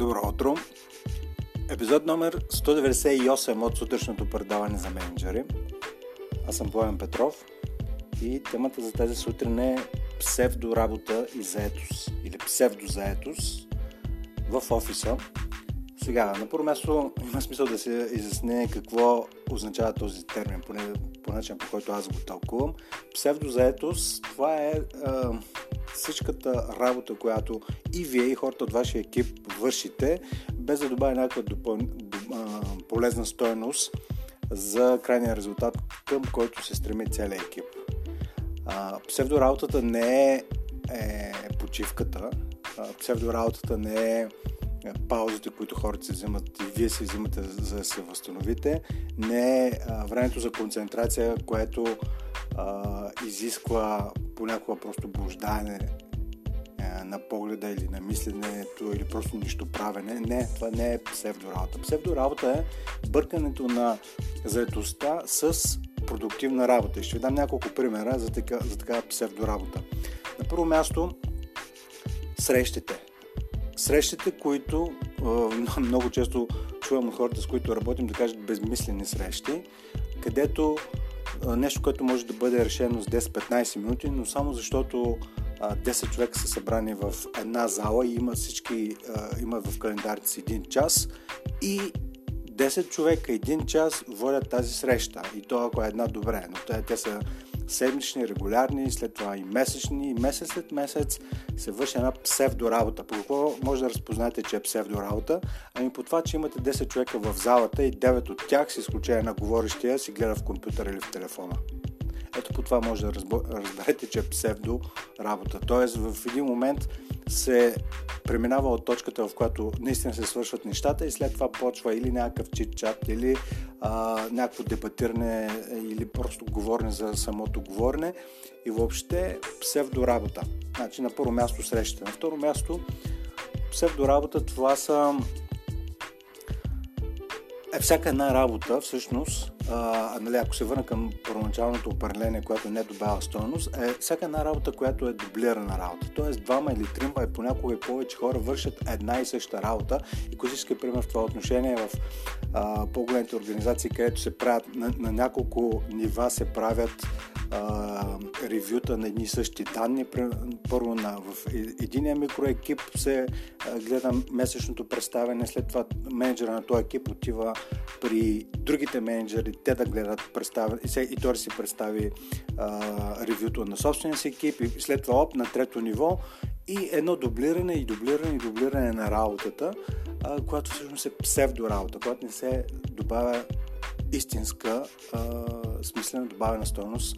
Добро утро! Епизод номер 198 от сутрешното предаване за мениджъри. Аз съм Боян Петров и темата за тази сутрин е псевдоработа и заетост или псевдозаетост в офиса. Сега, на първо място има смисъл да се изясни какво означава този термин, поне по начин, по който аз го тълкувам. Псевдозаетост, това е всичката работа, която и вие, и хората от вашия екип вършите, без да добавя някаква полезна стойност за крайния резултат, към който се стреми целият екип. Псевдоработата не е почивката, псевдоработата не е паузите, които хората се взимат и вие се взимате, за да се възстановите, не е времето за концентрация, което изисква понякога просто блуждане на погледа или на мисленето или просто нищо правене. Не, това не е псевдоработа. Псевдоработа е бъркането на заетостта с продуктивна работа. Ще ви дам няколко примера за такава псевдоработа. На първо място срещите. Срещите, които много често чувам от хората, с които работим, да кажат безмислени срещи, където нещо, което може да бъде решено с 10-15 минути, но само защото 10 човека са събрани в една зала и имат в календарите си 1 час и 10 човека 1 час водят тази среща. И то ако е една, добре, но те са седмични, регулярни, след това и месечни, и месец след месец се върши една псевдоработа. По какво може да разпознаете, че е псевдоработа? Ами по това, че имате 10 човека в залата и 9 от тях, с изключение на говорещия, си гледа в компютъра или в телефона. Ето по това може да разберете, че е псевдоработа. Тоест в един момент се преминава от точката, в която наистина се свършват нещата и след това почва или някакъв чит-чат, или някакво дебатиране, или просто говорене за самото говорене и въобще псевдоработа. Значи на първо място среща. На второ място псевдоработа, това са всяка една работа, всъщност, ако се върна към първоначалното определение, което не добавя стойност, е всяка една работа, която е дублирана работа. Тоест двама или трима и понякога и повече хора вършат една и съща работа. И класически пример в това отношение в по-големите организации, където се правят на няколко нива, се правят ревюта на едни и същи данни. Първо в единия микроекип се гледа месечното представяне, след това менеджера на този екип отива при другите менеджери, те да гледат и той си представи ревюто на собствения си екип и след това на трето ниво и едно дублиране на работата, която всъщност е псевдоработа, която не се добавя истинска смислена добавена стойност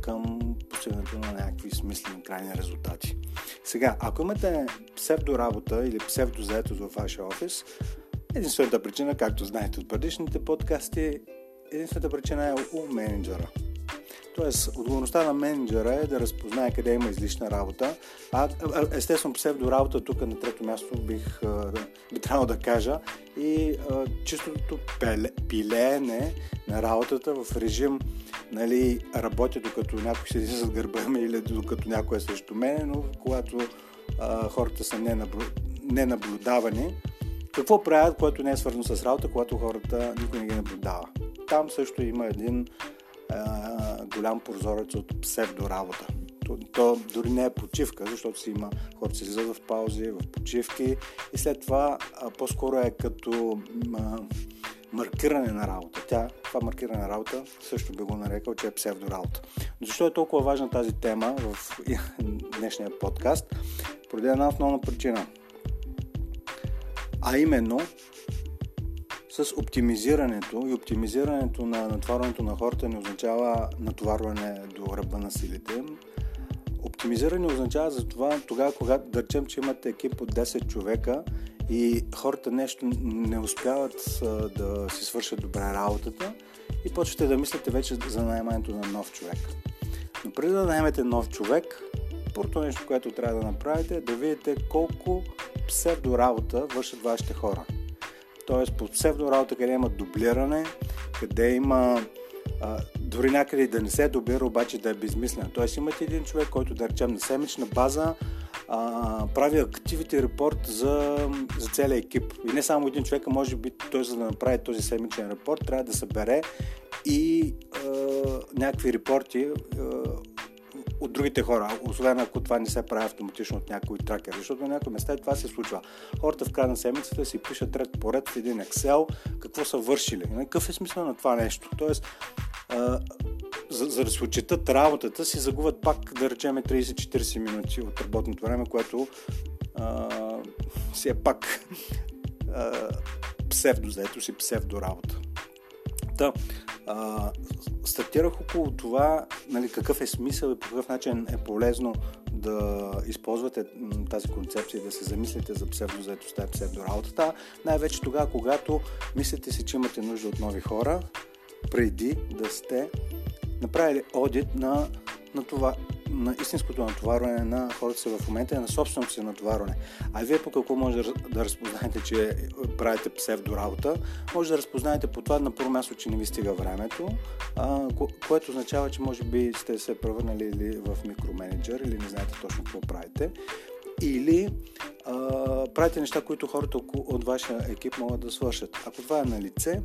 към постигането на някакви смислени крайни резултати. Сега, ако имате псевдоработа или псевдозаетост във вашия офис, единствената причина, както знаете от предишните подкасти, единствената причина е у менеджера. Тоест, отговорността на менеджера е да разпознае къде има излишна работа. Естествено, псевдоработа тук на трето място би трябвало да кажа и чистото пилеене на работата в режим работя докато някой седи зад гърба ми или докато някой е срещу мен, но когато хората са ненаблюдавани, какво правят, което не е свързано с работа, когато хората никой не ги наблюдава. Там също има един голям прозорец от псевдоработа. То дори не е почивка, защото хората се излизат в паузи, в почивки и след това по-скоро е като маркиране на работа. Това маркиране на работа също би го нарекал, че е псевдоработа. Защо е толкова важна тази тема в днешния подкаст? Поради една основна причина. А именно с оптимизирането и оптимизирането на натоварването на хората не означава натоварване до ръба на силите. Оптимизиране означава за това тогава, когато да речем, че имате екип от 10 човека и хората нещо не успяват да си свършат добре работата и почвате да мислите вече за наемането на нов човек. Но преди да наемете нов човек, първото нещо, което трябва да направите е да видите колко псевдоработа вършат вашите хора. Тоест по псевдоработа, къде има дублиране, къде има дори някъде да не се дублира, обаче да е безмислено. Тоест имате един човек, който да речем на седмична база прави активите репорт за целия екип. И не само един човек, може би той, за да направи този седмичен репорт, трябва да събере и някакви репорти от другите хора, освен ако това не се прави автоматично от някой тракер, защото на някои места това се случва. Хората в края на седмицата си пишат ред по ред в един Excel какво са вършили. Какъв е смисъл на това нещо? Тоест, за да се отчитат работата си, загубят пак, да речем, 30-40 минути от работното време, което си е пак псевдозаето си, псевдоработа. Да, стартирах около това, нали, какъв е смисъл и по какъв начин е полезно да използвате тази концепция и да се замислите за псевдозаетостта и псевдоработата, най-вече тогава, когато мислите си, че имате нужда от нови хора, преди да сте направили одит на истинското натоварване на хората си в момента и на собственото си натоварване. А вие по какво може да разпознаете, че правите псевдоработа? Може да разпознаете по това, на първо място, че не ви стига времето, което означава, че може би сте се превърнали или в микроменеджер, или не знаете точно какво правите, или правите неща, които хората от вашия екип могат да свършат. Ако това е на лице,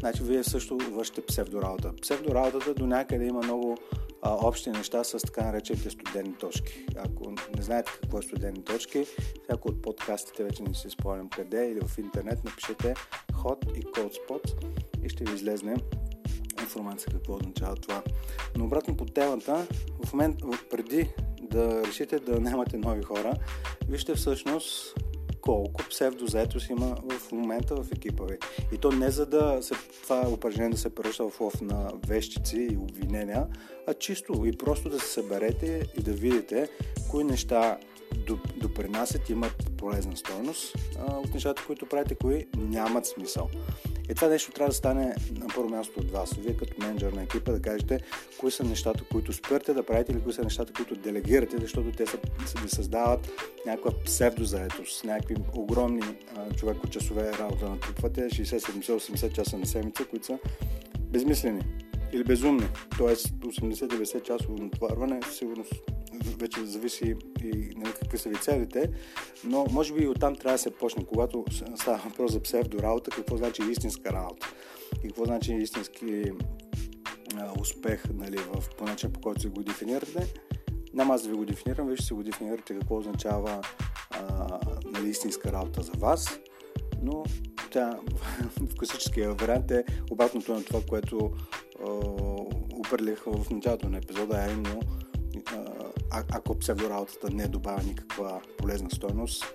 значи вие също вършите псевдоработа. Псевдоработата до някъде има много общи неща с така наречените студени точки. Ако не знаете какво е студени точки, всяко от подкастите, вече не си спомням къде, или в интернет, напишете hot и cold spots и ще ви излезне информация какво означава това. Но обратно по темата, в момент, преди да решите да наемате нови хора, вижте всъщност колко псевдозаетост има в момента в екипа ви. И то не за да това упражнение да се превръща в лов на вещици и обвинения, а чисто и просто да се съберете и да видите кои неща допринасят, имат полезна стойност от нещата, които правите, кои нямат смисъл. И това нещо трябва да стане на първо място от вас. Вие като менеджер на екипа да кажете кои са нещата, които спирате да правите, или кои са нещата, които делегирате, защото те ви създават някаква псевдозаетост, някакви огромни човекочасове работа натрупвате, 60-70-80 часа на седмица, които са безмислени или безумни. Тоест 80-90 часово натоварване, сигурно вече зависи и какви са ви целите, но може би и оттам трябва да се почне, когато става въпрос за псевдоработа, какво значи истинска работа и какво значи истински успех, нали, по начин, по който се го дефинирате. Няма аз да ви го дефинирам, вие ще се го дефинирате какво означава нали, истинска работа за вас, но тя в класическия вариант е обратното на това, което определих в началото на епизода, а именно ако псевдоработата не добавя никаква полезна стойност,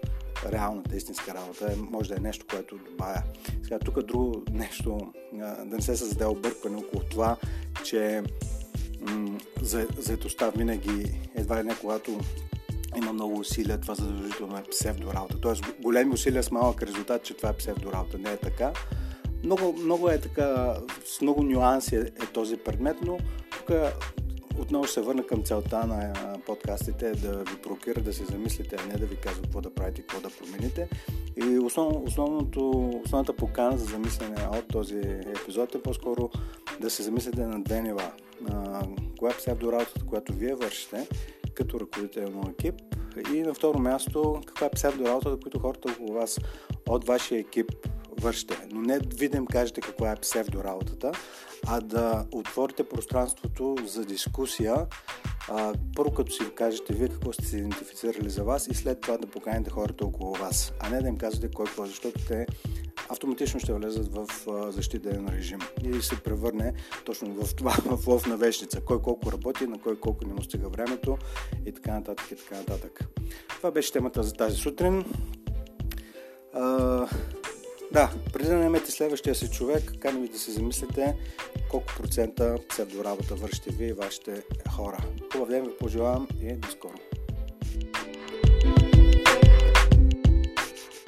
реалната истинска работа може да е нещо, което добавя. Сега тук е друго нещо, да не се създаде объркване около това, че заетостта винаги, едва ли не когато има много усилия, това задължително е псевдоработа. Тоест големи усилия с малък резултат, че това е псевдоработа. Не е така. Много е така, с много нюанси е този предмет, но тук отново ще се върна към целта на подкастите, да ви провокира да се замислите, а не да ви казва какво да правите, какво да промените. И основната покана за замислене от този епизод е по-скоро да се замислите на две нива. Коя псевдоработата, която вие вършите като ръководител на екип, и на второ място, каква е псевдоработата, която хората около вас от вашия екип вършите. Но не ви да им кажете каква е псевдоработата, а да отворите пространството за дискусия, първо като си кажете вие какво сте се идентифицирали за вас и след това да поканите хората около вас, а не да им казвате кой какво, защото те автоматично ще влезат в защитен режим и се превърне точно в това, в лов на вещница. Кой колко работи, на кой колко не му стига времето и така нататък и така нататък. Това беше темата за тази сутрин. Да, преди да наемете следващия си човек, каним ви да се замислите колко процента псевдоработа вършите вие и вашите хора. Хубав ден ви пожелавам и до скоро!